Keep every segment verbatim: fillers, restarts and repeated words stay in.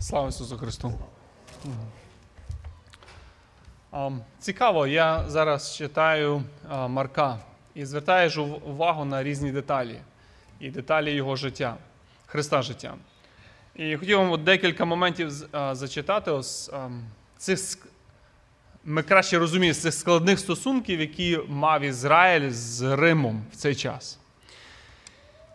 Слава Ісусу Христу! Цікаво, я зараз читаю Марка і звертаю увагу на різні деталі і деталі його життя, Христа життя. І хотів вам декілька моментів зачитати. Ось, цих, ми краще розуміємо цих складних стосунків, які мав Ізраїль з Римом в цей час.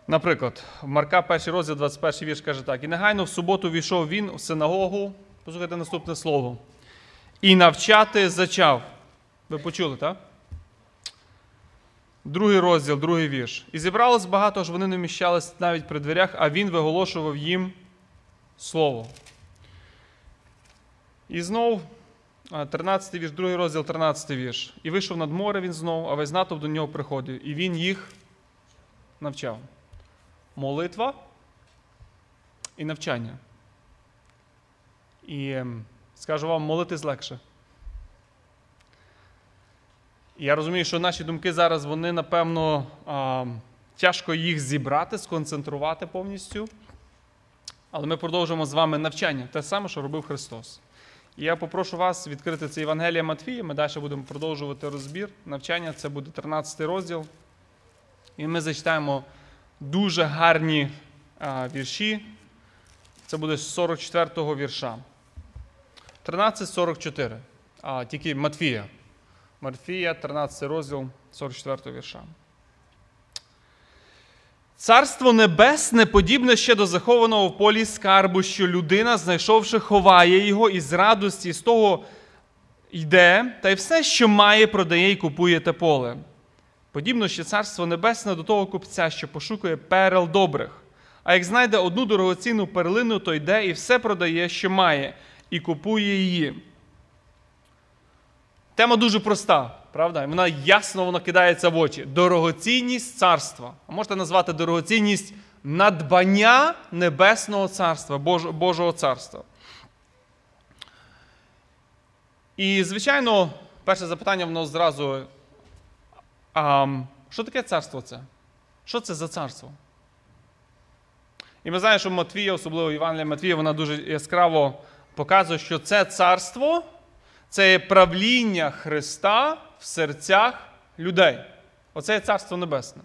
Наприклад, Марка, перший розділ, двадцять перший вірш, каже так. «І негайно в суботу війшов він в синагогу», послухайте наступне слово, «і навчати зачав». Ви почули, так? Другий розділ, другий вірш. «І зібралось багато, аж вони не вміщались навіть при дверях, а він виголошував їм слово». І знов, тринадцятий вірш, другий розділ, тринадцятий вірш. «І вийшов над море він знов, а весь натовп до нього приходив, і він їх навчав». Молитва і навчання. І скажу вам, молитись легше. Я розумію, що наші думки зараз, вони, напевно, тяжко їх зібрати, сконцентрувати повністю. Але ми продовжимо з вами навчання. Те саме, що робив Христос. І я попрошу вас відкрити це Євангеліє Матвія. Ми далі будемо продовжувати розбір. Навчання, це буде тринадцятий розділ. І ми зачитаємо дуже гарні а, вірші. Це буде з сорок четвертого вірша. тринадцять сорок чотири. А, тільки Матвія. Матвія, тринадцятий розділ, сорок четвертого вірша. «Царство небесне подібне ще до захованого в полі скарбу, що людина, знайшовши, ховає його і з радості з того йде, та й все, що має, продає і купує те поле. Подібно ще царство небесне до того купця, що пошукує перел добрих. А як знайде одну дорогоцінну перлину, то йде і все продає, що має, і купує її». Тема дуже проста, правда? Вона ясно, вона кидається в очі. Дорогоцінність царства. А можете назвати дорогоцінність надбання небесного царства, Божого царства. І, звичайно, перше запитання воно зразу... А що таке царство це? Що це за царство? І ми знаємо, що Матвія, особливо Євангелія Матвія, вона дуже яскраво показує, що це царство, це є правління Христа в серцях людей. Оце є царство небесне.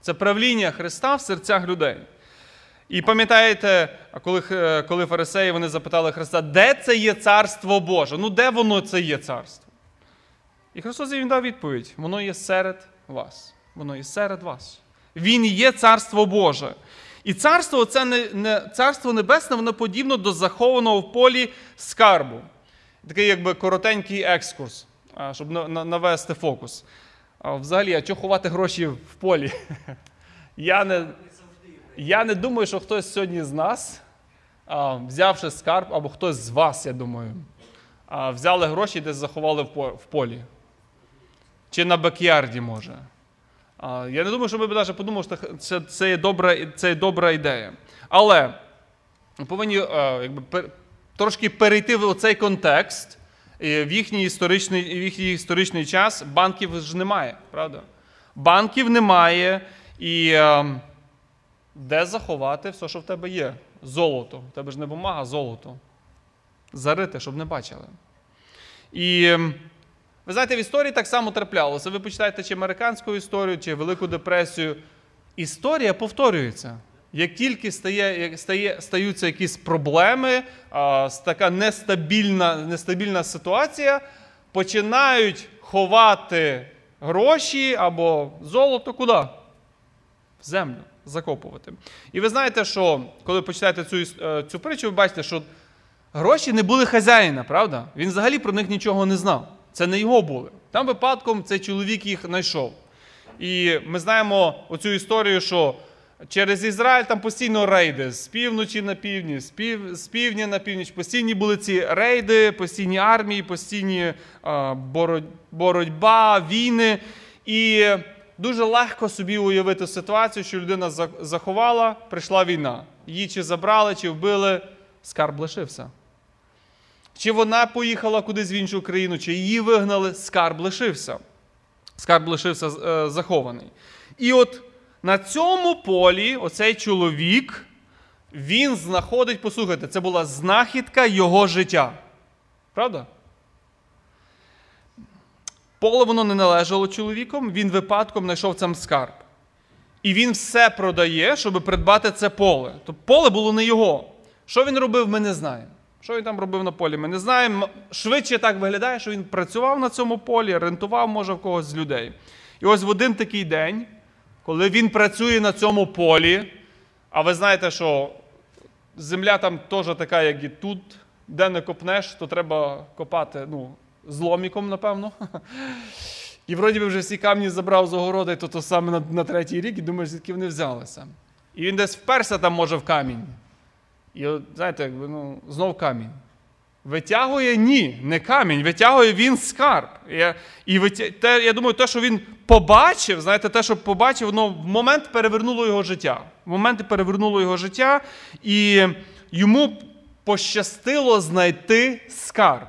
Це правління Христа в серцях людей. І пам'ятаєте, коли, коли фарисеї, вони запитали Христа, де це є царство Боже? Ну, де воно це є царство? І Христос їм дав відповідь. Воно є серед вас. Воно є серед вас. Він є царство Боже. І царство, це не, не, царство небесне, воно подібно до захованого в полі скарбу. Такий якби коротенький екскурс, щоб навести фокус. Взагалі, а чого ховати гроші в полі? Я не, я не думаю, що хтось сьогодні з нас, взявши скарб, або хтось з вас, я думаю, взяли гроші і десь заховали в полі. Чи на бакярді, може. Я не думаю, що ви б навіть подумали, що це, це, є добра, це є добра ідея. Але повинні якби, пер, трошки перейти в цей контекст. В їхній історичний, в їхній історичний час банків ж немає, правда? Банків немає. І де заховати все, що в тебе є? Золото. В тебе ж не бумага, а золото. Зарити, щоб не бачили. І... Ви знаєте, в історії так само траплялося. Ви почитаєте чи американську історію, чи Велику депресію. Історія повторюється. Як тільки стає, стає, стаються якісь проблеми, а, така нестабільна, нестабільна ситуація, починають ховати гроші або золото куди? В землю. Закопувати. І ви знаєте, що коли почитаєте цю, цю притчу, ви бачите, що гроші не були хазяїна, правда? Він взагалі про них нічого не знав. Це не його були. Там випадком цей чоловік їх знайшов. І ми знаємо оцю історію, що через Ізраїль там постійно рейди. З півночі на півдні, з, пів... з півдня на північ. Постійні були ці рейди, постійні армії, постійні а, бороть... боротьба, війни. І дуже легко собі уявити ситуацію, що людина заховала, прийшла війна. Її чи забрали, чи вбили, скарб лишився. Чи вона поїхала кудись в іншу країну, чи її вигнали, скарб лишився. Скарб лишився е, захований. І от на цьому полі оцей чоловік, Він знаходить, послухайте, це була знахідка його життя. Правда? Поле воно не належало чоловіком, він випадком знайшов цим скарб. І він все продає, щоб придбати це поле. Тобто поле було не його. Що він робив, ми не знаємо. Що він там робив на полі, ми не знаємо. Швидше так виглядає, що він працював на цьому полі, рентував, може, в когось з людей. І ось в один такий день, коли він працює на цьому полі, а ви знаєте, що земля там теж така, як і тут, де не копнеш, то треба копати, ну, зломіком, напевно. І вроді би вже всі камні забрав з огороди, то то саме на, на третій рік, і думаєш, звідки вони взялися. І він десь вперся там, може, в камінь. І, знаєте, якби, ну, знов камінь. Витягує? Ні, не камінь. Витягує він скарб. Я, і витя... те, я думаю, те, що він побачив, знаєте, те, що побачив, воно в момент перевернуло його життя. В момент перевернуло його життя, і йому пощастило знайти скарб.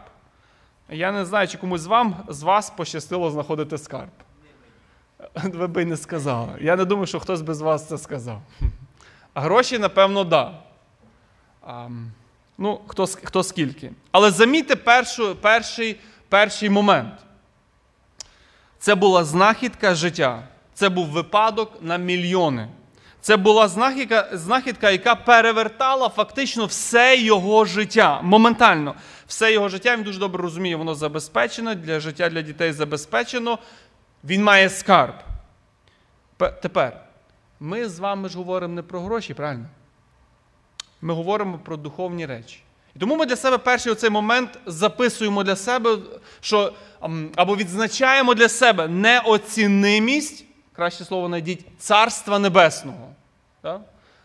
Я не знаю, чи комусь з, вам, з вас пощастило знаходити скарб. Ви б і не сказали. Я не думаю, що хтось би з вас це сказав. А гроші, напевно, так. Да. Ну, хто, хто скільки. Але замітьте першу, перший, перший момент. Це була знахідка життя. Це був випадок на мільйони. Це була знахідка, знахідка, яка перевертала фактично все його життя. Моментально. Все його життя, він дуже добре розуміє, воно забезпечено, для життя для дітей забезпечено. Він має скарб. П- тепер, ми з вами ж говоримо не про гроші, правильно? Ми говоримо про духовні речі. І тому ми для себе перший оцей момент записуємо для себе, що, або відзначаємо для себе неоцінимість, краще слово знайдіть, Царства Небесного. Так?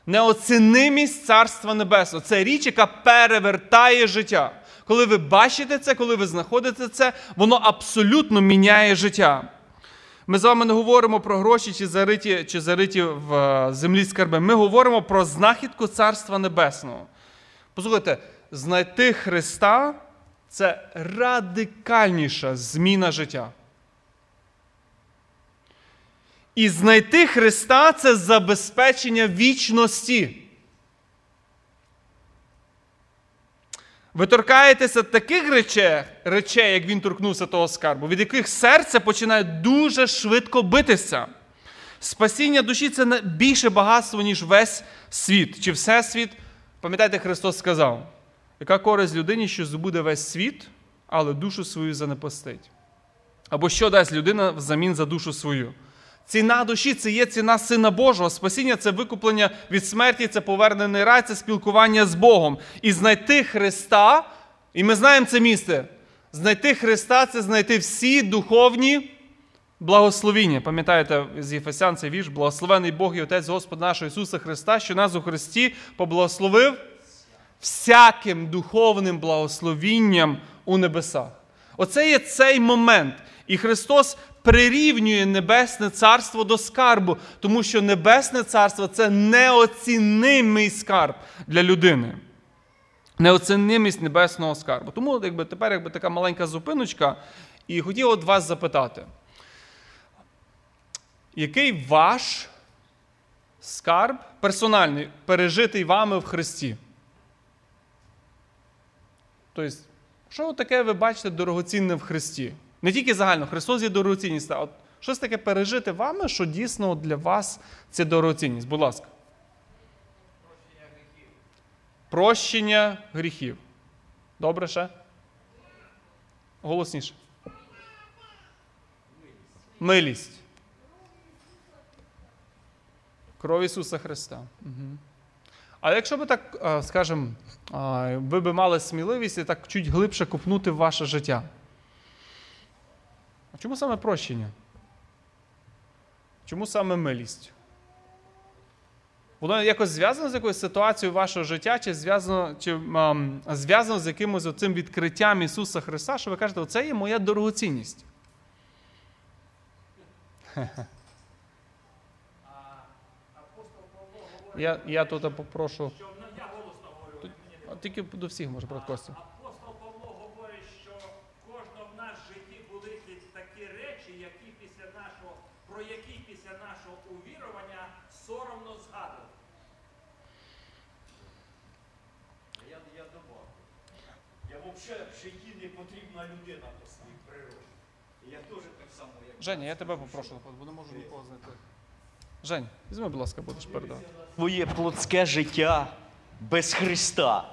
Неоцінимість Царства Небесного. Це річ, яка перевертає життя. Коли ви бачите це, коли ви знаходите це, воно абсолютно міняє життя. Ми з вами не говоримо про гроші чи зариті, чи зариті в землі скарби. Ми говоримо про знахідку Царства Небесного. Послухайте, знайти Христа – це радикальніша зміна життя. І знайти Христа – це забезпечення вічності. Ви торкаєтеся таких речей, речей, як він торкнувся того скарбу, від яких серце починає дуже швидко битися. Спасіння душі – це більше багатство, ніж весь світ. Чи всесвіт? Пам'ятаєте, Христос сказав, яка користь людині, що здобуде весь світ, але душу свою занепастить. Або що дасть людина взамін за душу свою? Ціна душі – це є ціна Сина Божого. Спасіння – це викуплення від смерті, це повернений рай, це спілкування з Богом. І знайти Христа, і ми знаємо це місце, знайти Христа – це знайти всі духовні благословіння. Пам'ятаєте, з Єфесян цей вірш, благословений Бог і Отець Господа нашого Ісуса Христа, що нас у Христі поблагословив всяким духовним благословінням у небесах. Оце є цей момент. І Христос прирівнює Небесне Царство до скарбу, тому що Небесне Царство – це неоцінимий скарб для людини. Неоцінимість Небесного скарбу. Тому якби, тепер якби, така маленька зупиночка, і хотів от вас запитати, який ваш скарб персональний, пережитий вами в Христі? Тобто, що таке ви бачите дорогоцінне в Христі? Не тільки загально, Христос є дорогоцінність. А от щось таке пережити вами, що дійсно для вас це дорогоцінність. Будь ласка. Прощення гріхів. Прощення гріхів. Добре ще? Голосніше. Милість. Милість. Кров Ісуса Христа. Угу. А якщо би так, скажімо, ви б мали сміливість і так чуть глибше копнути в ваше життя. А чому саме прощення? Чому саме милість? Воно якось зв'язано з якоюсь ситуацією вашого життя, чи зв'язано, чи, а, зв'язано з якимось оцим відкриттям Ісуса Христа, що ви кажете, оце є моя дорогоцінність. Я, я тут попрошу. А тільки до всіх може про Костю. Про які після нашого увірування соромно згадувати. взагалі їй не потрібна людина по своїй природі. Я теж так само, як... Женя, я тебе попрошу, бо не можу нікого знайти. Жень, візьми, будь ласка, будеш передавати. Твоє плотське життя без Христа.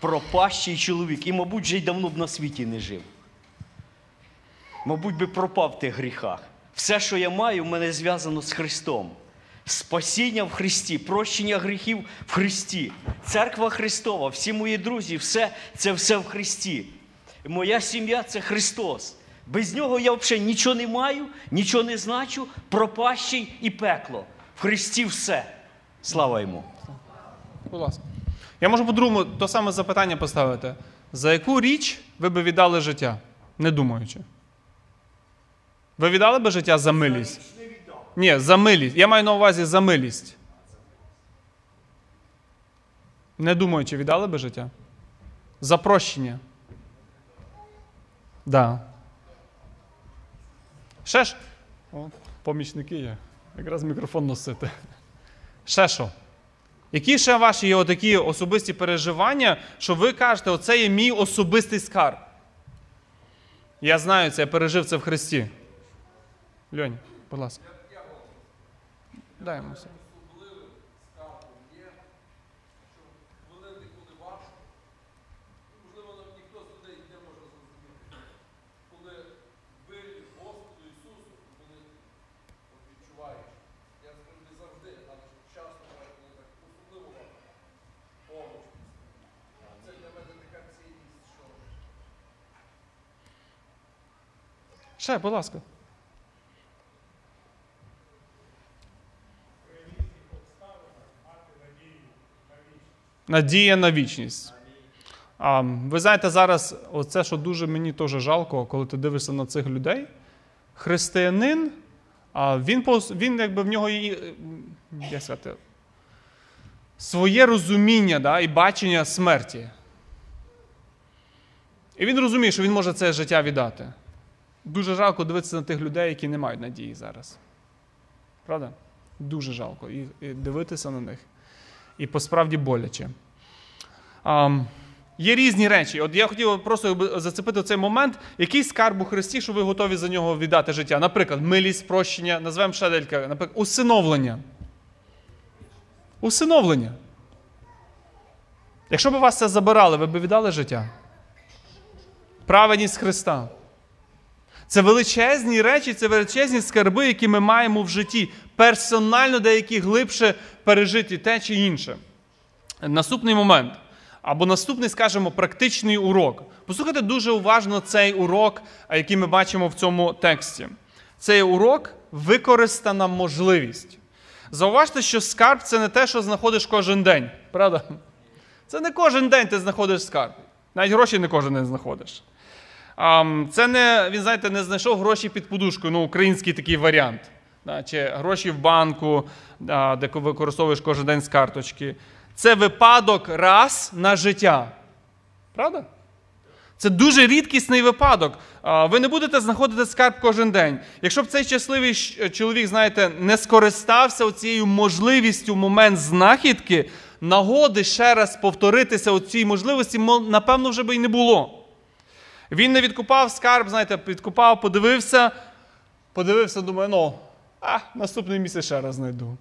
Пропащий чоловік. І, мабуть, вже й давно б на світі не жив. Мабуть, би пропав в тих гріхах. Все, що я маю, в мене зв'язано з Христом. Спасіння в Христі, прощення гріхів в Христі. Церква Христова, всі мої друзі, все, це все в Христі. Моя сім'я – це Христос. Без нього я взагалі нічого не маю, нічого не значу, пропащий і пекло. В Христі все. Слава йому. Будь ласка. Я можу по-другому то саме запитання поставити. За яку річ ви б віддали життя, не думаючи? Ви віддали б життя за милість? Ні, за милість. Я маю на увазі за милість. Не думаючи, віддали б життя? За прощення? Да. Ще ж? О, помічники є. Якраз мікрофон носити. Ще що? Які ще ваші є такі особисті переживання, що ви кажете, оце є мій особистий скарб? Я знаю це, я пережив це в Христі. Льонь, будь ласка. Дай йому все. Особливим скарбом є, що хвилини, коли важко, можливо, нам ніхто з людей не може зрозуміти, коли вірю Господу Ісусу, коли відчуваєш, я скажу не завжди, але часто, коли так особливо важко, помочь. Це для мене така цінність, що... Ще, будь ласка. Надія на вічність. А, ви знаєте, зараз оце, що дуже мені теж жалко, коли ти дивишся на цих людей. Християнин, а він, він якби в нього і, як сказати, своє розуміння, да, і бачення смерті. І він розуміє, що він може це життя віддати. Дуже жалко дивитися на тих людей, які не мають надії зараз. Правда? Дуже жалко. І, і дивитися на них. І посправді боляче. А, є різні речі. От я хотів просто зацепити цей момент. Який скарб у Христі, що ви готові за нього віддати життя? Наприклад, милість, прощення, назвемо ще декілька. Наприклад, усиновлення. Усиновлення. Якщо б вас це забирали, ви б віддали життя? Праведність Христа. Це величезні речі, це величезні скарби, які ми маємо в житті. Персонально деякі глибше пережити те чи інше. Наступний момент, або наступний, скажімо, практичний урок. Послухайте дуже уважно цей урок, який ми бачимо в цьому тексті. Цей урок – використана можливість. Зауважте, що скарб – це не те, що знаходиш кожен день. Правда? Це не кожен день ти знаходиш скарб. Навіть гроші не кожен день знаходиш. Це не, він, знаєте, не знайшов гроші під подушкою, ну, український такий варіант. Чи гроші в банку, де використовуєш кожен день з карточки. Це випадок раз на життя. Правда? Це дуже рідкісний випадок. Ви не будете знаходити скарб кожен день. Якщо б цей щасливий чоловік, знаєте, не скористався цією можливістю в момент знахідки, нагоди ще раз повторитися у цій можливості, напевно, вже би і не було. Він не відкупав скарб, знаєте, відкупав, подивився, подивився, думає, ну, а, наступний місяць ще раз знайду.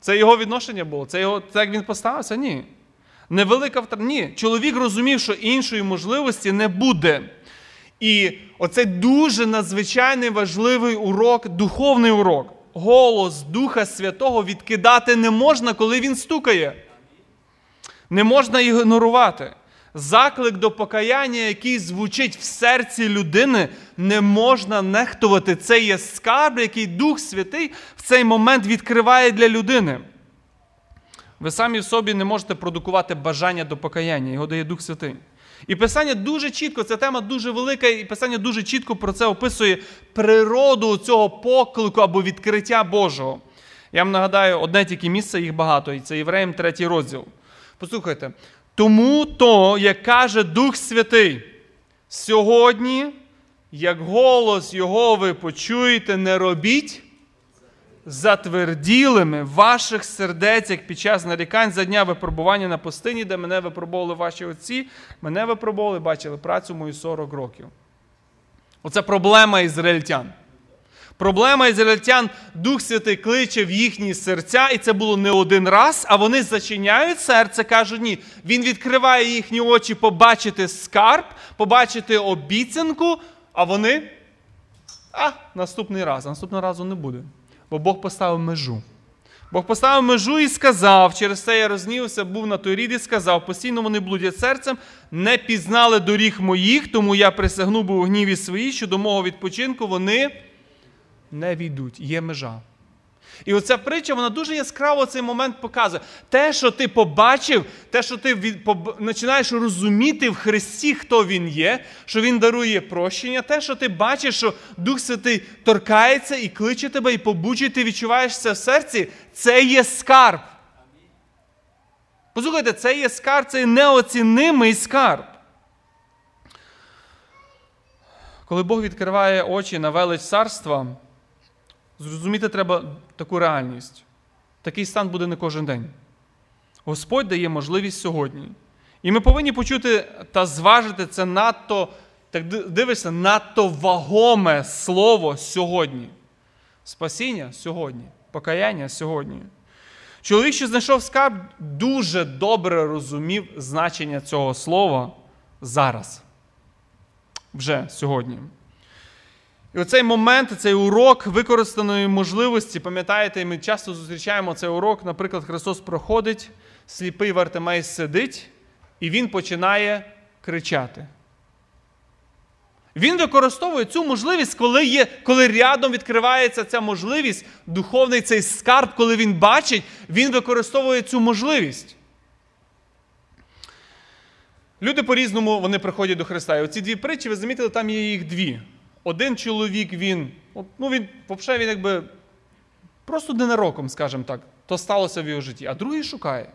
Це його відношення було? Це його, так він поставився? Ні. Невелика втрата? Ні. Чоловік розумів, що іншої можливості не буде. І оце дуже надзвичайний важливий урок, духовний урок. Голос Духа Святого відкидати не можна, коли він стукає. Не можна ігнорувати. Заклик до покаяння, який звучить в серці людини, не можна нехтувати. Це є скарб, який Дух Святий в цей момент відкриває для людини. Ви самі в собі не можете продукувати бажання до покаяння, його дає Дух Святий. І Писання дуже чітко, ця тема дуже велика, і Писання дуже чітко про це описує природу цього поклику або відкриття Божого. Я вам нагадаю, одне тільки місце, їх багато, і це Євреям третій розділ. Послухайте. Тому то, як каже Дух Святий, сьогодні, як голос його ви почуєте, не робіть затверділими ваших сердець, як під час нарікань за дня випробування на пустині, де мене випробували ваші отці, мене випробували, бачили працю мою сорок років. Оце проблема ізраїльтян. Проблема ізраїльтян, Дух Святий кличе в їхні серця, і це було не один раз, а вони зачиняють серце, кажуть ні. Він відкриває їхні очі побачити скарб, побачити обіцянку, а вони, а, наступний раз, а наступного разу не буде. Бо Бог поставив межу. Бог поставив межу і сказав, через це я рознівся, був на той рід і сказав, постійно вони блудять серцем, не пізнали доріг моїх, тому я присягнув був у гніві своїй, що до мого відпочинку вони не війдуть. Є межа. І оця притча, вона дуже яскраво цей момент показує. Те, що ти побачив, те, що ти від... починаєш розуміти в Христі, хто Він є, що Він дарує прощення, те, що ти бачиш, що Дух Святий торкається і кличе тебе, і побучить, ти відчуваєш це в серці, це є скарб. Послухайте, це є скарб, це є неоцінимий скарб. Коли Бог відкриває очі на велич царства, зрозуміти треба таку реальність. Такий стан буде не кожен день. Господь дає можливість сьогодні. І ми повинні почути та зважити це надто, так дивишся, надто вагоме слово сьогодні. Спасіння сьогодні, покаяння сьогодні. Чоловік, що знайшов скарб, дуже добре розумів значення цього слова зараз. Вже сьогодні. І оцей момент, цей урок використаної можливості, пам'ятаєте, ми часто зустрічаємо цей урок, наприклад, Христос проходить, сліпий Вартимей сидить, і він починає кричати. Він використовує цю можливість, коли є, коли рядом відкривається ця можливість, духовний цей скарб, коли він бачить, він використовує цю можливість. Люди по-різному, вони приходять до Христа. І оці дві притчі, ви замітили, там є їх дві. Один чоловік, він, ну він, взагалі, він якби просто ненароком, скажімо так, то сталося в його житті, а другий шукає.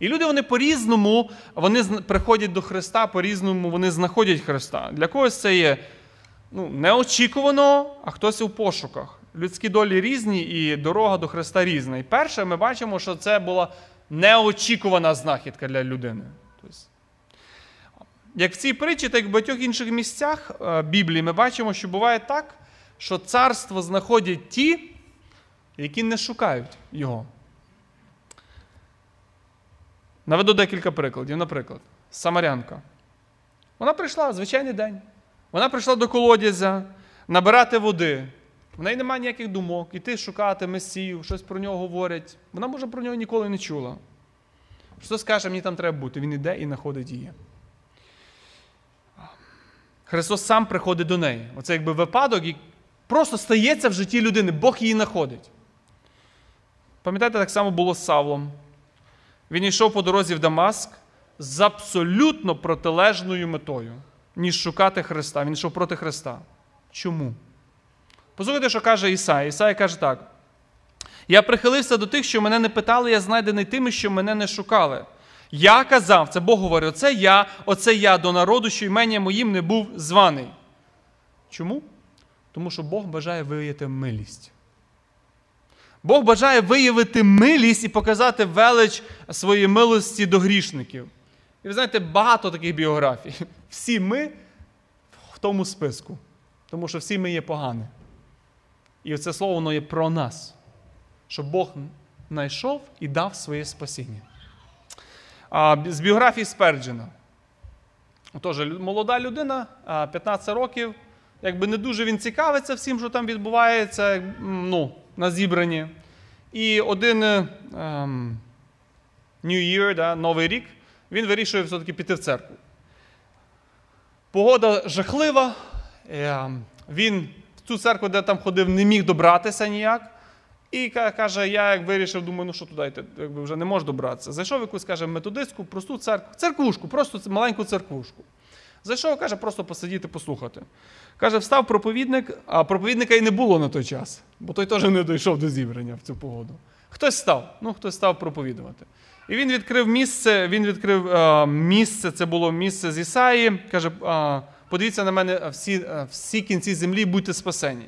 І люди, вони по-різному, вони приходять до Христа, по-різному вони знаходять Христа. Для когось це є, ну, неочікувано, а хтось у пошуках. Людські долі різні і дорога до Христа різна. І перше, ми бачимо, що це була неочікувана знахідка для людини. Тобто, як в цій притчі, так і в багатьох інших місцях Біблії, ми бачимо, що буває так, що царство знаходять ті, які не шукають його. Наведу декілька прикладів. Наприклад, Самарянка. Вона прийшла, звичайний день. Вона прийшла до колодязя набирати води. В неї немає ніяких думок. Іти шукати Месію, щось про нього говорять. Вона, може, про нього ніколи не чула. Що скаже, мені там треба бути. Він іде і знаходить її. Христос сам приходить до неї. Оце якби випадок, і просто стається в житті людини. Бог її знаходить. Пам'ятаєте, так само було з Савлом. Він йшов по дорозі в Дамаск з абсолютно протилежною метою, ніж шукати Христа. Він йшов проти Христа. Чому? Послухайте, що каже Ісая. Ісая каже так. «Я прихилився до тих, що мене не питали, я знайдений тими, що мене не шукали». Я казав, це Бог говорить, оце я, оце я до народу, що іменем моїм не був званий. Чому? Тому що Бог бажає виявити милість. Бог бажає виявити милість і показати велич своєї милості до грішників. І ви знаєте, багато таких біографій. Всі ми в тому списку. Тому що всі ми є погані. І оце слово, воно є про нас. Що Бог знайшов і дав своє спасіння. З біографії Сперджіна. Тож, молода людина, п'ятнадцять років, якби не дуже він цікавиться всім, що там відбувається, ну, на зібранні. І один ем, New Year, да, Новий рік, він вирішує все-таки піти в церкву. Погода жахлива, ем, він в цю церкву, де там ходив, не міг добратися ніяк. І каже, я як вирішив, думаю, ну що туди йти, якби вже не можу добратися. Зайшов в якусь, каже, методистську, просту церкву, церквушку, просто маленьку церквушку. Зайшов, каже, просто посидіти, послухати. Каже, встав проповідник, а проповідника і не було на той час, бо той теж не дійшов до зібрання в цю погоду. Хтось став, ну хтось став проповідувати. І він відкрив місце, він відкрив а, місце, це було місце з Ісаї, каже, а, подивіться на мене, всі, всі кінці землі, будьте спасені.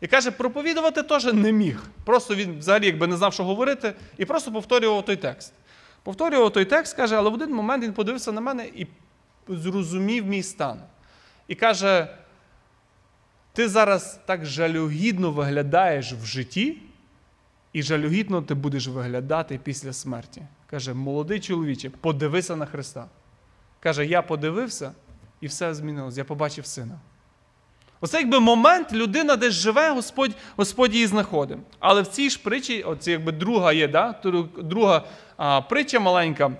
І каже, проповідувати теж не міг. Просто він взагалі якби не знав, що говорити, і просто повторював той текст. Повторював той текст, каже, але в один момент він подивився на мене і зрозумів мій стан. І каже, ти зараз так жалюгідно виглядаєш в житті, і жалюгідно ти будеш виглядати після смерті. Каже, молодий чоловіче, подивися на Христа. Каже, я подивився, і все змінилось, я побачив Сина. Оце якби момент, людина десь живе, Господь, Господь її знаходить. Але в цій ж притчі, оце якби друга є, да? друга а, притча маленька,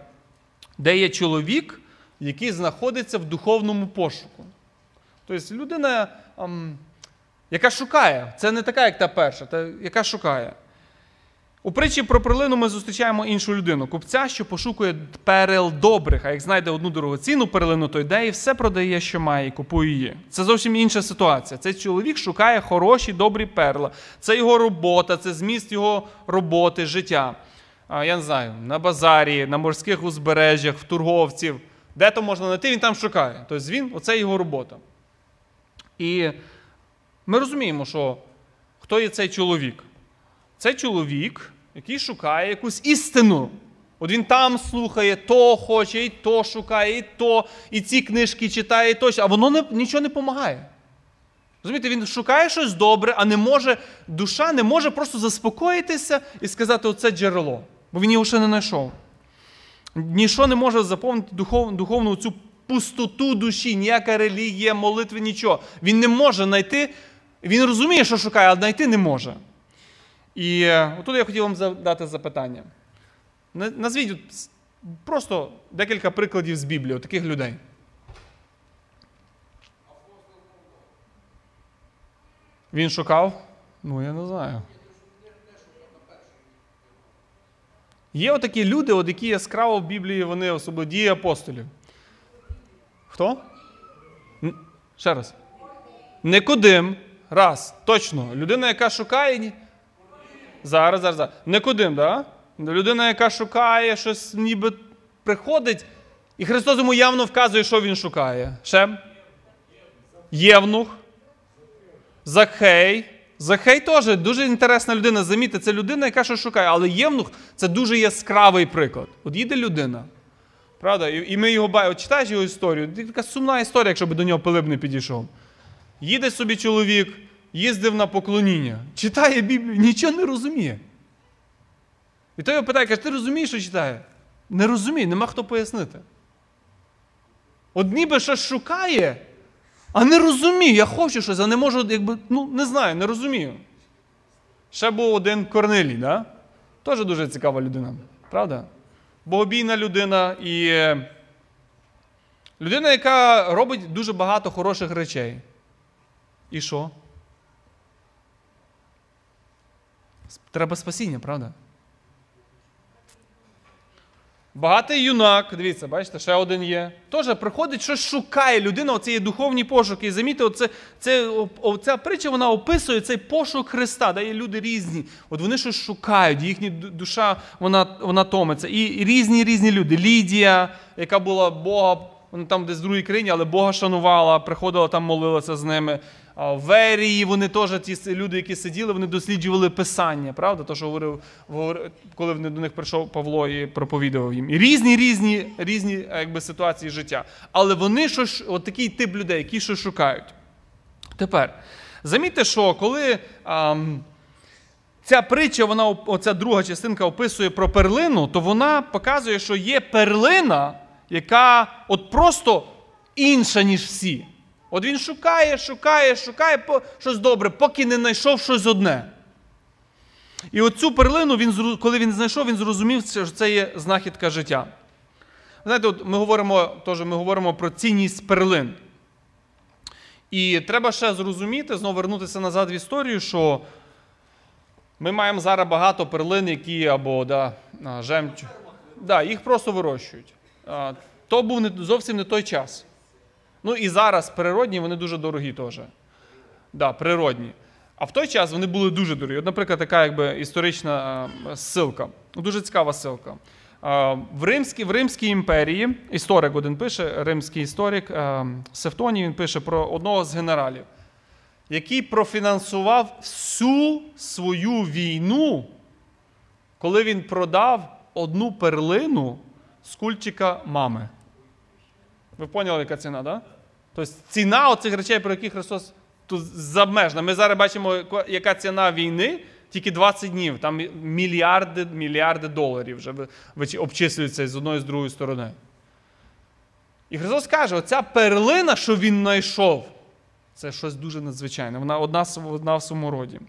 де є чоловік, який знаходиться в духовному пошуку. Тобто людина, ам, яка шукає, це не така, як та перша, та, яка шукає. У притчі про перлину ми зустрічаємо іншу людину, купця, що пошукує перел добрих, а як знайде одну дорогоцінну перлину, то йде і все продає, що має, і купує її. Це зовсім інша ситуація. Цей чоловік шукає хороші, добрі перла. Це його робота, це зміст його роботи, життя. А, я не знаю, на базарі, на морських узбережжях, в торговців. Де то можна знайти, він там шукає. Тобто він, оце його робота. І ми розуміємо, що хто є цей чоловік. Це чоловік, який шукає якусь істину. От він там слухає, то хоче, і то шукає, і то, і ці книжки читає, і то, а воно не, нічого не допомагає. Розумієте, він шукає щось добре, а не може, душа не може просто заспокоїтися і сказати, оце джерело, бо він його ще не знайшов. Ніщо не може заповнити духов, духовну цю пустоту душі, ніяка релігія, молитви, нічого. Він не може знайти, він розуміє, що шукає, а знайти не може. І отут я хотів вам задати запитання. Назвіть просто декілька прикладів з Біблії, таких людей. Він шукав? Ну, я не знаю. Є отакі люди, от які яскраво в Біблії, вони особливо дії апостолів. Хто? Ще раз. Некудим. Раз. Точно. Людина, яка шукає... Зараз, зараз, зараз. Некудим, да? Людина, яка шукає, щось ніби приходить, і Христос йому явно вказує, що він шукає. Ще? Євнух. Захей. Захей теж дуже інтересна людина. Замітьте, це людина, яка щось шукає. Але Євнух – це дуже яскравий приклад. От їде людина, правда? І ми його бачимо. От читаєш його історію? Така сумна історія, якщо б до нього Пилип не підійшов. Їде собі чоловік, їздив на поклоніння, читає Біблію, нічого не розуміє. І той його питає, каже, ти розумієш, що читає? Не розуміє, нема хто пояснити. От ніби щось шукає, а не розумію, я хочу щось, а не можу, якби, ну, не знаю, не розумію. Ще був один Корнелій, да? Теж дуже цікава людина, правда? Богобійна людина і людина, яка робить дуже багато хороших речей. І що? Треба спасіння, правда? Багатий юнак, дивіться, бачите, ще один є. Теж приходить, щось шукає людина, оці є духовні пошуки. І замітьте, оце, це, оця притча, вона описує цей пошук Христа, де є люди різні. От вони щось шукають, їхня душа, вона, вона томиться. І різні-різні люди. Лідія, яка була Бога, вона там десь в другій країні, але Бога шанувала, приходила там, молилася з ними. Верії, вони теж, ті люди, які сиділи, вони досліджували Писання, правда? То, що говорив, коли до них прийшов Павло і проповідував їм. І різні, різні, різні якби, ситуації життя. Але вони щось, от такий тип людей, які щось шукають. Тепер, замітьте, що коли ам, ця притча, вона, оця друга частинка описує про перлину, то вона показує, що є перлина, яка от просто інша, ніж всі. От він шукає, шукає, шукає щось добре, поки не знайшов щось одне. І оцю перлину, він, коли він знайшов, він зрозумів, що це є знахідка життя. Знаєте, от ми говоримо, тож ми говоримо про цінність перлин. І треба ще зрозуміти, знову вернутися назад в історію, що ми маємо зараз багато перлин, які або да, жемчу. Да, їх просто вирощують. То був не, зовсім не той час. Ну і зараз природні, вони дуже дорогі теж. Да, природні. А в той час вони були дуже дорогі. От, наприклад, така якби історична ссилка. Дуже цікава ссилка. В Римській, в Римській імперії, історик один пише, римський історик Севтоній, він пише про одного з генералів, який профінансував всю свою війну, коли він продав одну перлину з кульчика мами. Ви поняли, яка ціна, так? Да? Тобто ціна оцих речей, про які Христос тут забмежна. Ми зараз бачимо, яка ціна війни, тільки двадцять днів. Там мільярди, мільярди доларів вже обчислюються з одної, з другої сторони. І Христос каже, оця перлина, що він знайшов, це щось дуже надзвичайне. Вона одна, одна в своєму роді.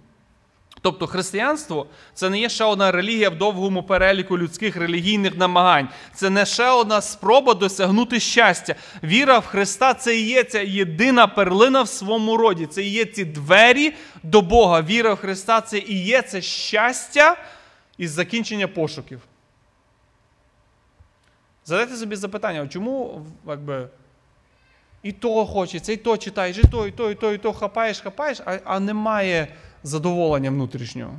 Тобто християнство – це не є ще одна релігія в довгому переліку людських релігійних намагань. Це не ще одна спроба досягнути щастя. Віра в Христа – це і є ця єдина перлина в своєму роді. Це і є ці двері до Бога. Віра в Христа – це і є це щастя із закінчення пошуків. Задайте собі запитання, чому якби, і того хочеться, і то читаєш, і то, і то, і то, і то хапаєш, хапаєш, а, а немає задоволення внутрішнього.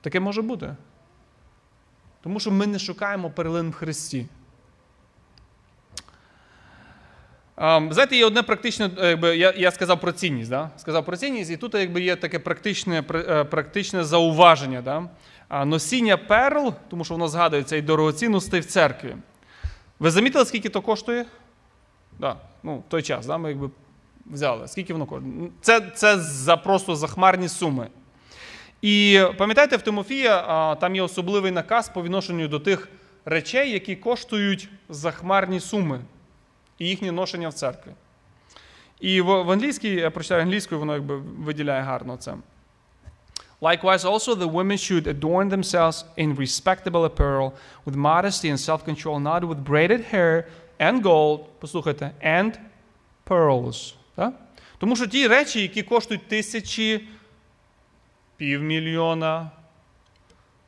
Таке може бути. Тому що ми не шукаємо перлин в Христі. Um, знаєте, є одне практичне, якби, я, я сказав про цінність, да? сказав про цінність, і тут якби, є таке практичне, практичне зауваження. Да? А носіння перл, тому що воно згадується, і дорогоцінностей в церкві. Ви замітили, скільки то коштує? Да. Ну, той час, да? Ми якби взяли. Скільки воно коштує? Це, це за просто захмарні суми. І пам'ятаєте, в Тимофія а, там є особливий наказ по відношенню до тих речей, які коштують захмарні суми. І їхнє ношення в церкві. І в, в англійській, я прочитаю англійською, воно якби виділяє гарно це. Likewise, also the women should adorn themselves in respectable apparel, with modesty and self-control, not with braided hair and gold, послухайте, and pearls. Да? Тому що ті речі, які коштують тисячі, півмільйона,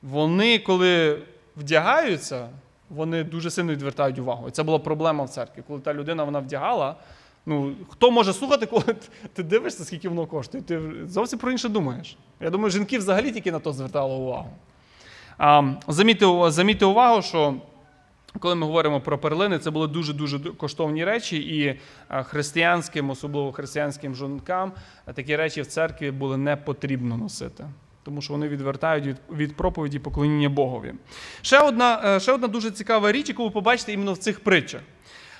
вони, коли вдягаються, вони дуже сильно відвертають увагу. І це була проблема в церкві. Коли та людина, вона вдягала, ну, хто може слухати, коли ти дивишся, скільки воно коштує? Ти зовсім про інше думаєш. Я думаю, жінки взагалі тільки на то звертали увагу. А, замітьте, замітьте увагу, що коли ми говоримо про перлини, це були дуже-дуже коштовні речі, і християнським, особливо християнським жінкам, такі речі в церкві було не потрібно носити. Тому що вони відвертають від, від проповіді поклоніння Богові. Ще одна, ще одна дуже цікава річ, яку ви побачите іменно в цих притчах.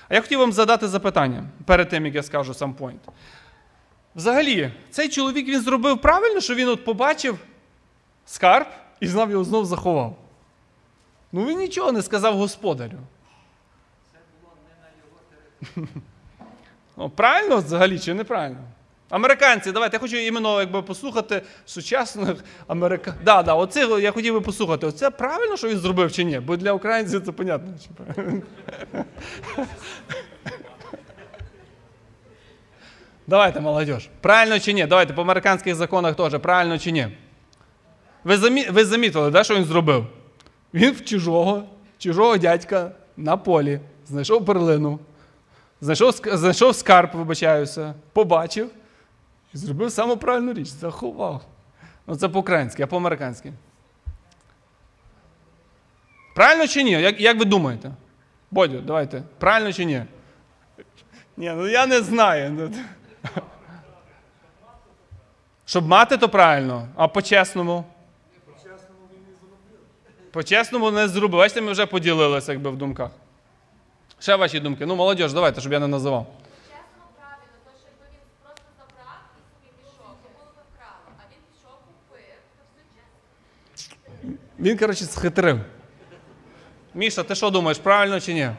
А я хотів вам задати запитання, перед тим, як я скажу сам пойнт. Взагалі, цей чоловік, він зробив правильно, що він от побачив скарб і знав його знов заховав? Ну, він нічого не сказав господарю. Це було не на його території. Правильно взагалі чи неправильно? Американці, давайте, я хочу іменно якби, послухати сучасних американців. Да, да, оце я хотів би послухати. Оце правильно, що він зробив чи ні? Бо для українців це понятно. Давайте, молодіж. Правильно чи ні? Давайте, по американських законах теж. Правильно чи ні? Ви, замі... Ви замітили, да, що він зробив? Він в чужого, чужого дядька на полі знайшов перлину, знайшов, знайшов скарб, вибачаюся, побачив. І зробив саму правильну річ, заховав. Ну, це по-українськи, а по-американськи. Правильно чи ні? Як, як ви думаєте? Бодю, давайте. Правильно чи ні? Ні, ну я не знаю. Щоб мати, то правильно. А по-чесному? По-чесному він не зробив. По-чесному не зробив. Бачите, ми вже поділилися, якби, в думках. Ще ваші думки. Ну, молодіж, давайте, щоб я не називав. Він, коротше, схитрив. Міша, ти що думаєш, правильно чи ні?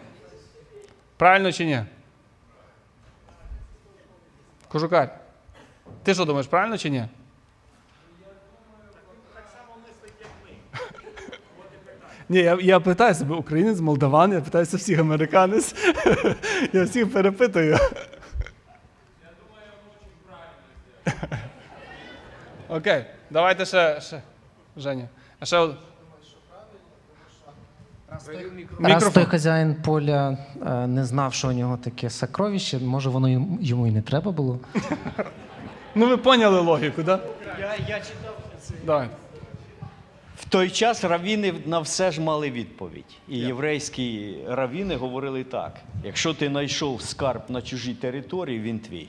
Правильно чи ні? Кожукар, ти що думаєш, правильно чи ні? Я думаю, так само мислить, як ми. Ні, я, я питаю себе, українець, молдаван, я питаюся всіх американець. Я всіх перепитую. Я думаю, дуже правильно. Окей, давайте ще, ще. Женя. А ще одне. Раз той хазяїн поля не знав, що у нього таке сокровище, може воно йому і не треба було? Ну ви поняли логіку, так? Да? Я, я читав це. Давай. В той час равіни на все ж мали відповідь. І єврейські равіни говорили так: якщо ти знайшов скарб на чужій території, він твій.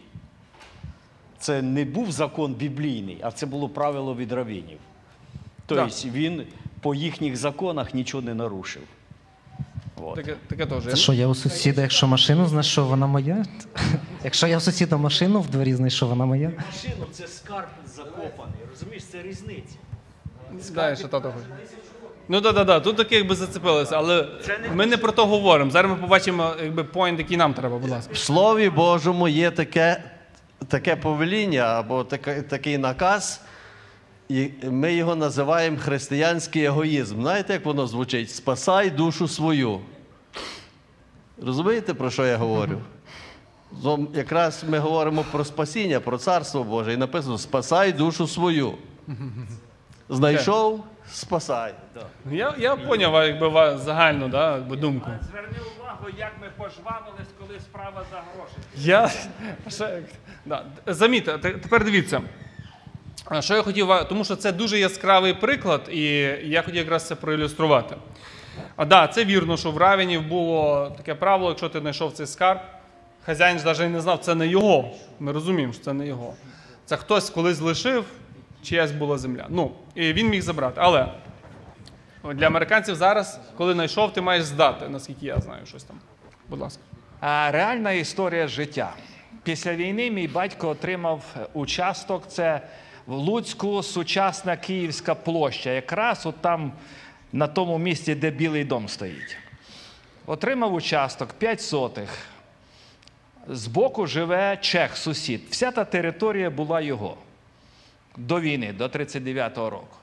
Це не був закон біблійний, а це було правило від равінів. Тобто він по їхніх законах нічого не нарушив. Це що, я у сусіда, якщо машину знайшов, вона моя? Якщо я у сусіда машину в дворі знайшов, вона моя? Машину – це скарб закопаний, розумієш, це різниця. Ну так, тут таки якби зацепилися, але ми не про то говоримо. Зараз ми побачимо поінт, який нам треба, будь ласка. В Слові Божому є таке повеління або такий наказ, ми його називаємо християнський егоїзм. Знаєте, як воно звучить? «Спасай душу свою». Розумієте, про що я говорю? Якраз ми говоримо про спасіння, про Царство Боже, і написано «спасай душу свою». Знайшов – спасай. Я поняв вас загальну думку. Зверни увагу, як ми пожвавились, коли справа за гроші. Замітьте, тепер дивіться. Що я хотів, тому що це дуже яскравий приклад, і я хотів якраз це проілюструвати. Так, це вірно, що в равенів було таке правило, якщо ти знайшов цей скарб, хазяїн ж навіть не знав, це не його. Ми розуміємо, що це не його. Це хтось колись лишив, чиясь була земля. Ну, і він міг забрати. Але для американців зараз, коли знайшов, ти маєш здати, наскільки я знаю, щось там. Будь ласка. Реальна історія життя. Після війни мій батько отримав участок, це в Луцьку сучасна Київська площа, якраз от там, на тому місці, де Білий дом стоїть. Отримав участок п'ять сотих. Збоку живе чех, сусід. Вся та територія була його. До війни, до тридцять дев'ятого року.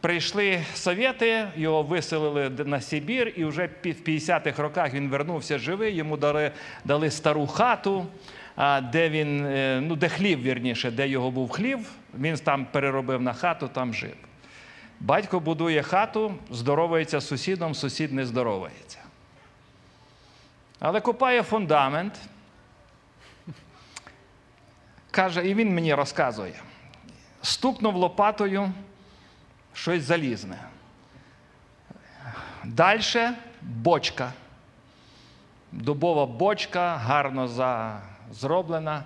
Прийшли совєти, його виселили на Сибір, і вже в п'ятдесятих роках він вернувся живий, йому дали стару хату, де він, ну, де хлів, вірніше, де його був хлів, він там переробив на хату, там жив. Батько будує хату, здоровається з сусідом, сусід не здоровається. Але купає фундамент, каже, і він мені розказує, стукнув лопатою щось залізне. Дальше бочка, дубова бочка, гарно за... зроблена,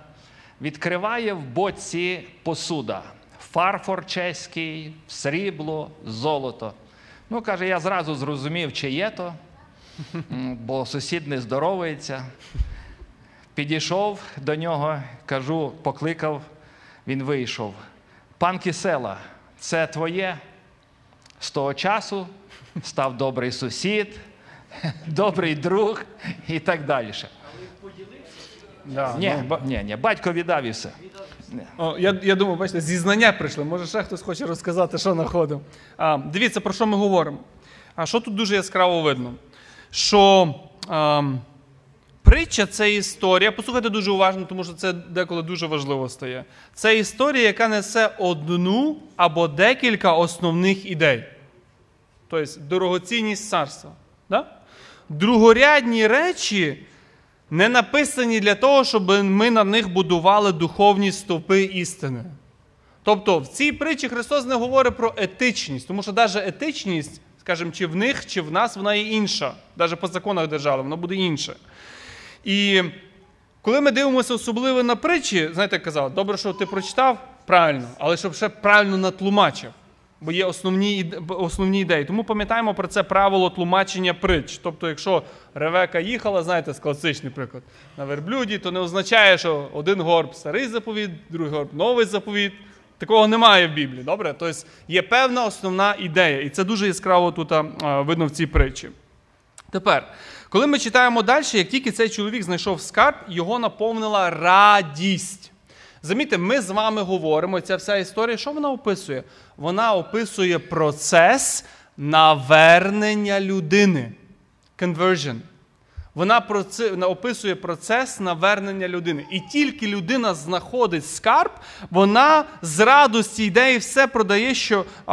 відкриває в боці посуда. Фарфор чеський, срібло, золото. Ну, каже, я зразу зрозумів, чи є то, бо сусід не здоровається. Підійшов до нього, кажу, покликав, він вийшов. Пан Кісела, це твоє? З того часу став добрий сусід, добрий друг і так далі. Ні, ні, батько віддав і все. Я думаю, бачите, зізнання прийшли. Може, ще хтось хоче розказати, що знаходив. Дивіться, про що ми говоримо. Що тут дуже яскраво видно? Що притча – це історія, послухайте дуже уважно, тому що це деколи дуже важливо стає. Це історія, яка несе одну або декілька основних ідей. Тобто, дорогоцінність царства. Другорядні речі – не написані для того, щоб ми на них будували духовні стовпи істини. Тобто в цій притчі Христос не говорить про етичність, тому що навіть етичність, скажімо, чи в них, чи в нас, вона є інша. Навіть по законах держави, вона буде інша. І коли ми дивимося особливо на притчі, знаєте, як казав, добре, що ти прочитав, правильно, але щоб ще правильно натлумачив, бо є основні ідеї. Тому пам'ятаємо про це правило тлумачення притч. Тобто, якщо Ревека їхала, знаєте, класичний приклад, на верблюді, то не означає, що один горб – старий заповіт, другий горб – новий заповіт. Такого немає в Біблії, добре? Тобто, є певна основна ідея, і це дуже яскраво тут видно в цій притчі. Тепер, коли ми читаємо далі, як тільки цей чоловік знайшов скарб, його наповнила радість. Замітьте, ми з вами говоримо, ця вся історія, що вона описує? Вона описує процес навернення людини. Conversion. Вона описує процес навернення людини. І тільки людина знаходить скарб, вона з радості йде і все продає,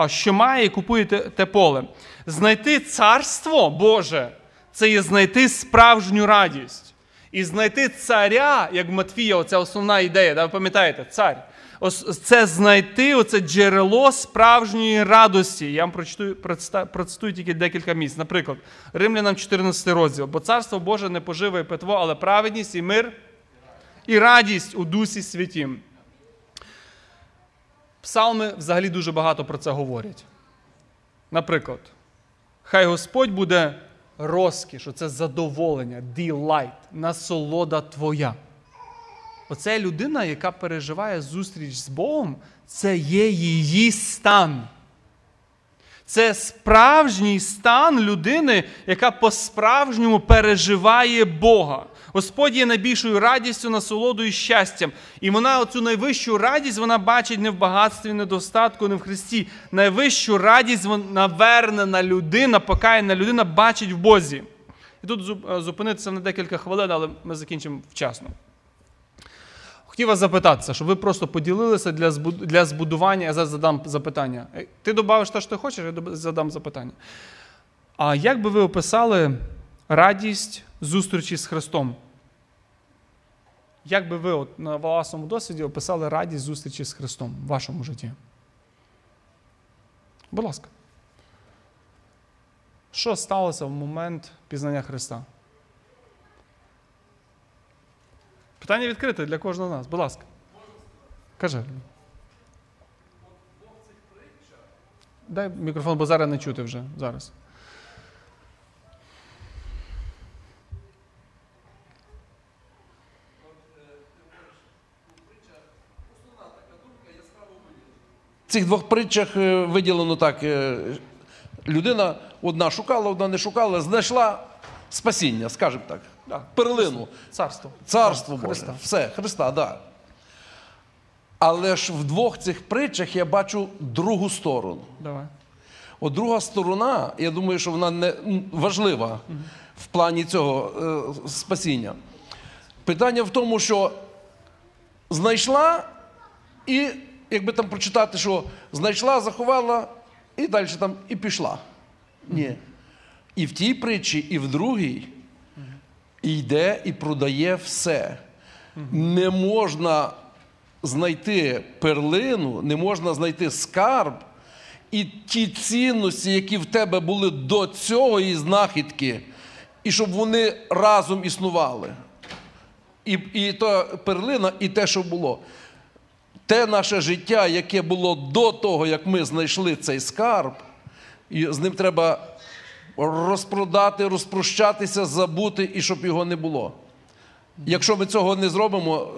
що має, і купує те поле. Знайти Царство Боже – це є знайти справжню радість. І знайти царя, як Матвія, оця основна ідея, ви пам'ятаєте, цар. це знайти, оце джерело справжньої радості. Я вам прочитую, процитую тільки декілька місць. Наприклад, Римлянам чотирнадцятий розділ. Бо царство Боже не пожива і питво, але праведність і мир і радість у Дусі Святім. Псалми взагалі дуже багато про це говорять. Наприклад, хай Господь буде розкіш, оце задоволення, delight, насолода твоя. Оце людина, яка переживає зустріч з Богом, це є її стан. Це справжній стан людини, яка по-справжньому переживає Бога. Господь є найбільшою радістю, насолодою і щастям. І вона оцю найвищу радість вона бачить не в багатстві, не в достатку, не в Христі. Найвищу радість вона вернена людина, покаяна людина бачить в Бозі. І тут зупинитися на декілька хвилин, але ми закінчимо вчасно. Хотів вас запитатися, щоб ви просто поділилися для збудування, я зараз задам запитання. Ти добавиш те, що ти хочеш, я задам запитання. А як би ви описали радість зустрічі з Христом? Як би ви от на власному досвіді описали радість зустрічі з Христом в вашому житті? Будь ласка. Що сталося в момент пізнання Христа? Питання відкрите для кожного з нас. Будь ласка. Кажи. Дай мікрофон, бо зараз не чути вже. Зараз. В цих двох притчах виділено так. Людина одна шукала, одна не шукала, знайшла спасіння, скажімо так. Да. Перлину. Царство. Царство Боже. Христа. Все, Христа, так. Да. Але ж в двох цих притчах я бачу другу сторону. Давай. От друга сторона, я думаю, що вона не важлива угу. в плані цього е, спасіння. Питання в тому, що знайшла і, якби там прочитати, що знайшла, заховала і далі там і пішла. Ні. І в тій притчі, і в другій і йде і продає все. Не можна знайти перлину, не можна знайти скарб. І ті цінності, які в тебе були до цього і знахідки, і щоб вони разом існували. І, і та перлина, і те, що було. Те наше життя, яке було до того, як ми знайшли цей скарб, і з ним треба розпродати, розпрощатися, забути, і щоб його не було. Якщо ми цього не зробимо,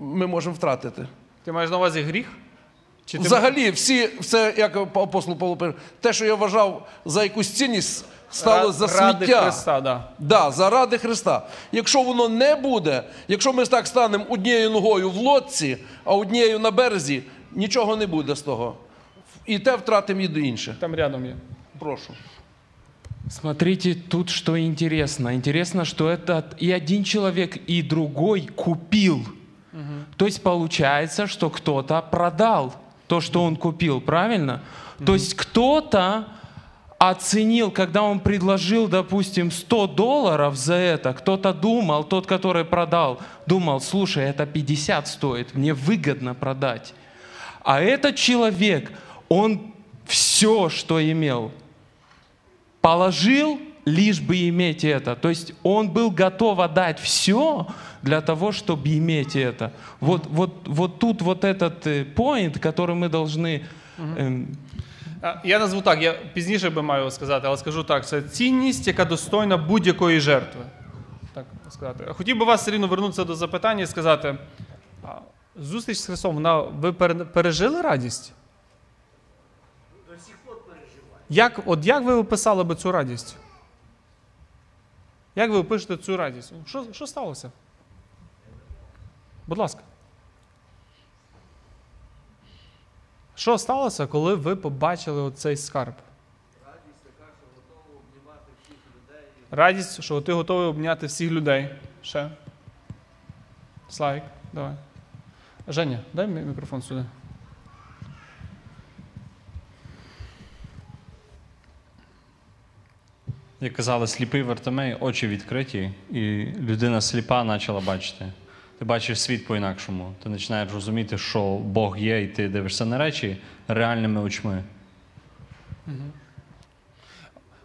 ми можемо втратити. Ти маєш на увазі гріх? Чи взагалі, ти... всі, все, як апостол Павло пише, те, що я вважав за якусь цінність, стало Рад, за сміття. Ради Христа, да. Да, заради Христа. Якщо воно не буде, якщо ми так станемо однією ногою в лодці, а однією на березі, нічого не буде з того. І те втратимо, і до інше. Там рядом є. Прошу. Смотрите, тут что интересно. Интересно, что этот и один человек, и другой купил. Угу. То есть получается, что кто-то продал то, что он купил, правильно? Угу. То есть кто-то оценил, когда он предложил, допустим, сто долларов за это, кто-то думал, тот, который продал, думал, слушай, это пятьдесят стоит, мне выгодно продать. А этот человек, он все, что имел, положил, лишь бы иметь это. То есть он был готов отдать все для того, чтобы иметь это. Вот, вот, вот тут вот этот point, который мы должны... Угу. Я назву так, я пізніше би маю сказати, але скажу так, це цінність, яка достойна будь-якої жертви. Так сказати. Хотів би вас все рівно вернутися до запитання і сказати, зустріч з Христом, вона, ви пережили радість? Як, от як ви описали би цю радість? Як ви опишете цю радість? Що, що сталося? Будь ласка. Що сталося, коли ви побачили оцей скарб? Радість така, що готова обнімати всіх людей. Радість, що ти готовий обняти всіх людей. Ще. Славік, давай. Женя, дай мікрофон сюди. Як казали, сліпий Вартимей, очі відкриті, і людина сліпа почала бачити. ти бачиш світ по-інакшому. Ти починаєш розуміти, що Бог є, і ти дивишся на речі реальними очима.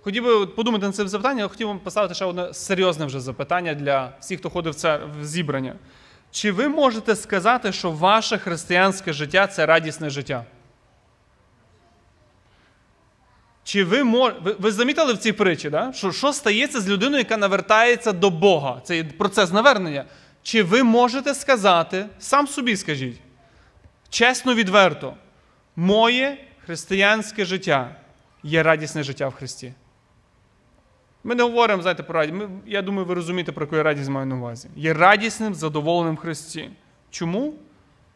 Хотів би подумати на це запитання, але хотів вам поставити ще одне серйозне вже запитання для всіх, хто ходив в, цер... в зібрання. Чи ви можете сказати, що ваше християнське життя – це радісне життя? Чи ви мож... ви, ви замітили в цій притчі, да? що, що стається з людиною, яка навертається до Бога? Це процес навернення. Чи ви можете сказати, сам собі скажіть, чесно, відверто, моє християнське життя є радісне життя в Христі? Ми не говоримо, знаєте, про радість. Ми, я думаю, ви розумієте, про яку я радість маю на увазі. Є радісним, задоволеним в Христі. Чому?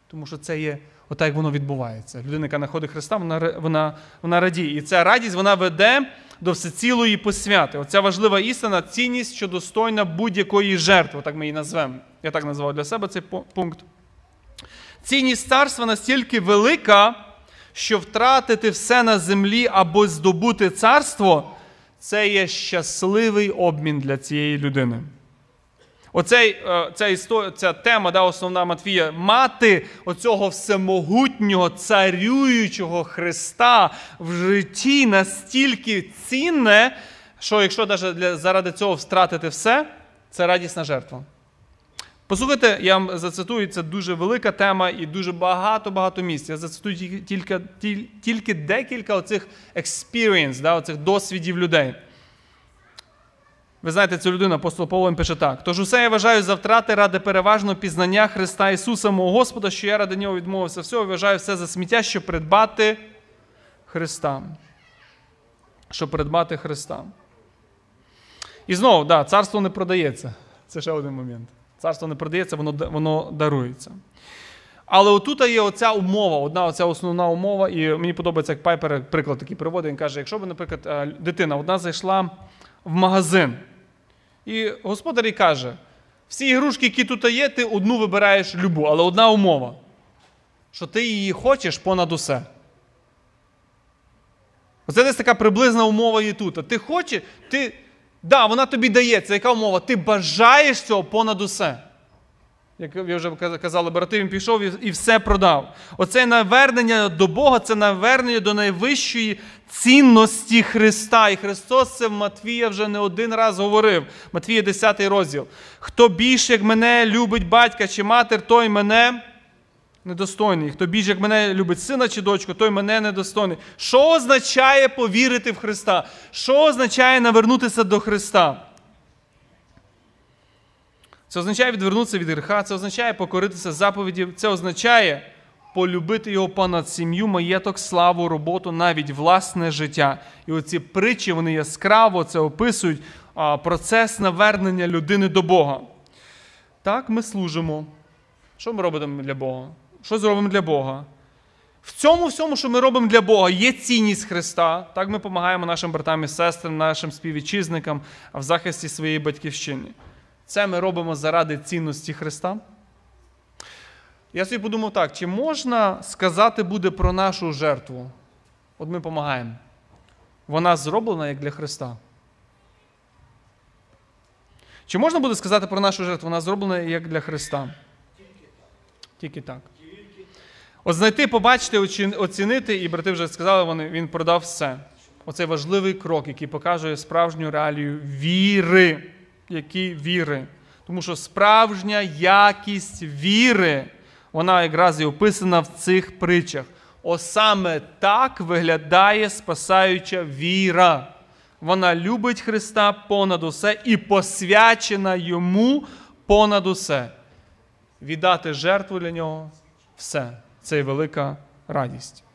Тому що це є отак, як воно відбувається. Людина, яка знаходить Христа, вона, вона, вона радіє. І ця радість, вона веде до всецілої посвяти. Оця важлива істина, цінність, що достойна будь-якої жертви. Так ми її назвемо. Я так назвав для себе цей пункт. Цінність царства настільки велика, що втратити все на землі або здобути царство – це є щасливий обмін для цієї людини. Оцей, ця, історія, ця тема, да, основна Матвія, мати оцього всемогутнього, царюючого Христа в житті настільки цінне, що якщо навіть для, заради цього втратити все, це радісна жертва. Послухайте, я вам зацитую, це дуже велика тема і дуже багато-багато місць. Я зацитую тільки, тільки, тільки декілька оцих experience, да, оцих досвідів людей. Ви знаєте, цю людину апостол Павло пише так. «Тож усе я вважаю за втрати ради переважного пізнання Христа Ісуса, мого Господа, що я ради Нього відмовився всього, вважаю все за сміття, щоб придбати Христа». Щоб придбати Христа. І знову, да, царство не продається. Це ще один момент. Царство не продається, воно, воно дарується. Але отут є оця умова, одна оця основна умова, і мені подобається, як Пайпер приклад такий приводить, він каже, якщо б, наприклад, дитина одна зайшла в магазин, і господар їй каже, всі ігрушки, які тут є, ти одну вибираєш любу, але одна умова, що ти її хочеш понад усе. Оце десь така приблизна умова є тут. Ти хочеш, ти... Да, вона тобі дається. Яка умова? Ти бажаєш цього понад усе. Як я вже казав, брати, він пішов і все продав. Оце навернення до Бога, це навернення до найвищої цінності Христа. І Христос це в Матвія вже не один раз говорив. Матвія десятий розділ. Хто більше, як мене, любить батька чи матір, той мене недостойний. Хто більше, як мене, любить сина чи дочку, той мене недостойний. Що означає повірити в Христа? Що означає навернутися до Христа? Це означає відвернутися від гріха, це означає покоритися заповідів, це означає полюбити його понад сім'ю, маєток, славу, роботу, навіть власне життя. І оці притчі, вони яскраво це описують, процес навернення людини до Бога. Так ми служимо. Що ми робимо для Бога? Що зробимо для Бога? В цьому всьому, що ми робимо для Бога, є цінність Христа. Так ми допомагаємо нашим братам і сестрам, нашим співвітчизникам в захисті своєї батьківщини. Це ми робимо заради цінності Христа. Я собі подумав так, чи можна сказати буде про нашу жертву? От ми допомагаємо. Вона зроблена як для Христа. Чи можна буде сказати про нашу жертву? Вона зроблена як для Христа. Тільки так. От знайти, побачити, оцінити, і брати вже сказали, вони, він продав все. Оцей важливий крок, який показує справжню реалію віри. Які віри? Тому що справжня якість віри, вона якраз і описана в цих притчах. О, саме так виглядає спасаюча віра. Вона любить Христа понад усе і посвячена йому понад усе. Віддати жертву для нього – все. Це велика радість.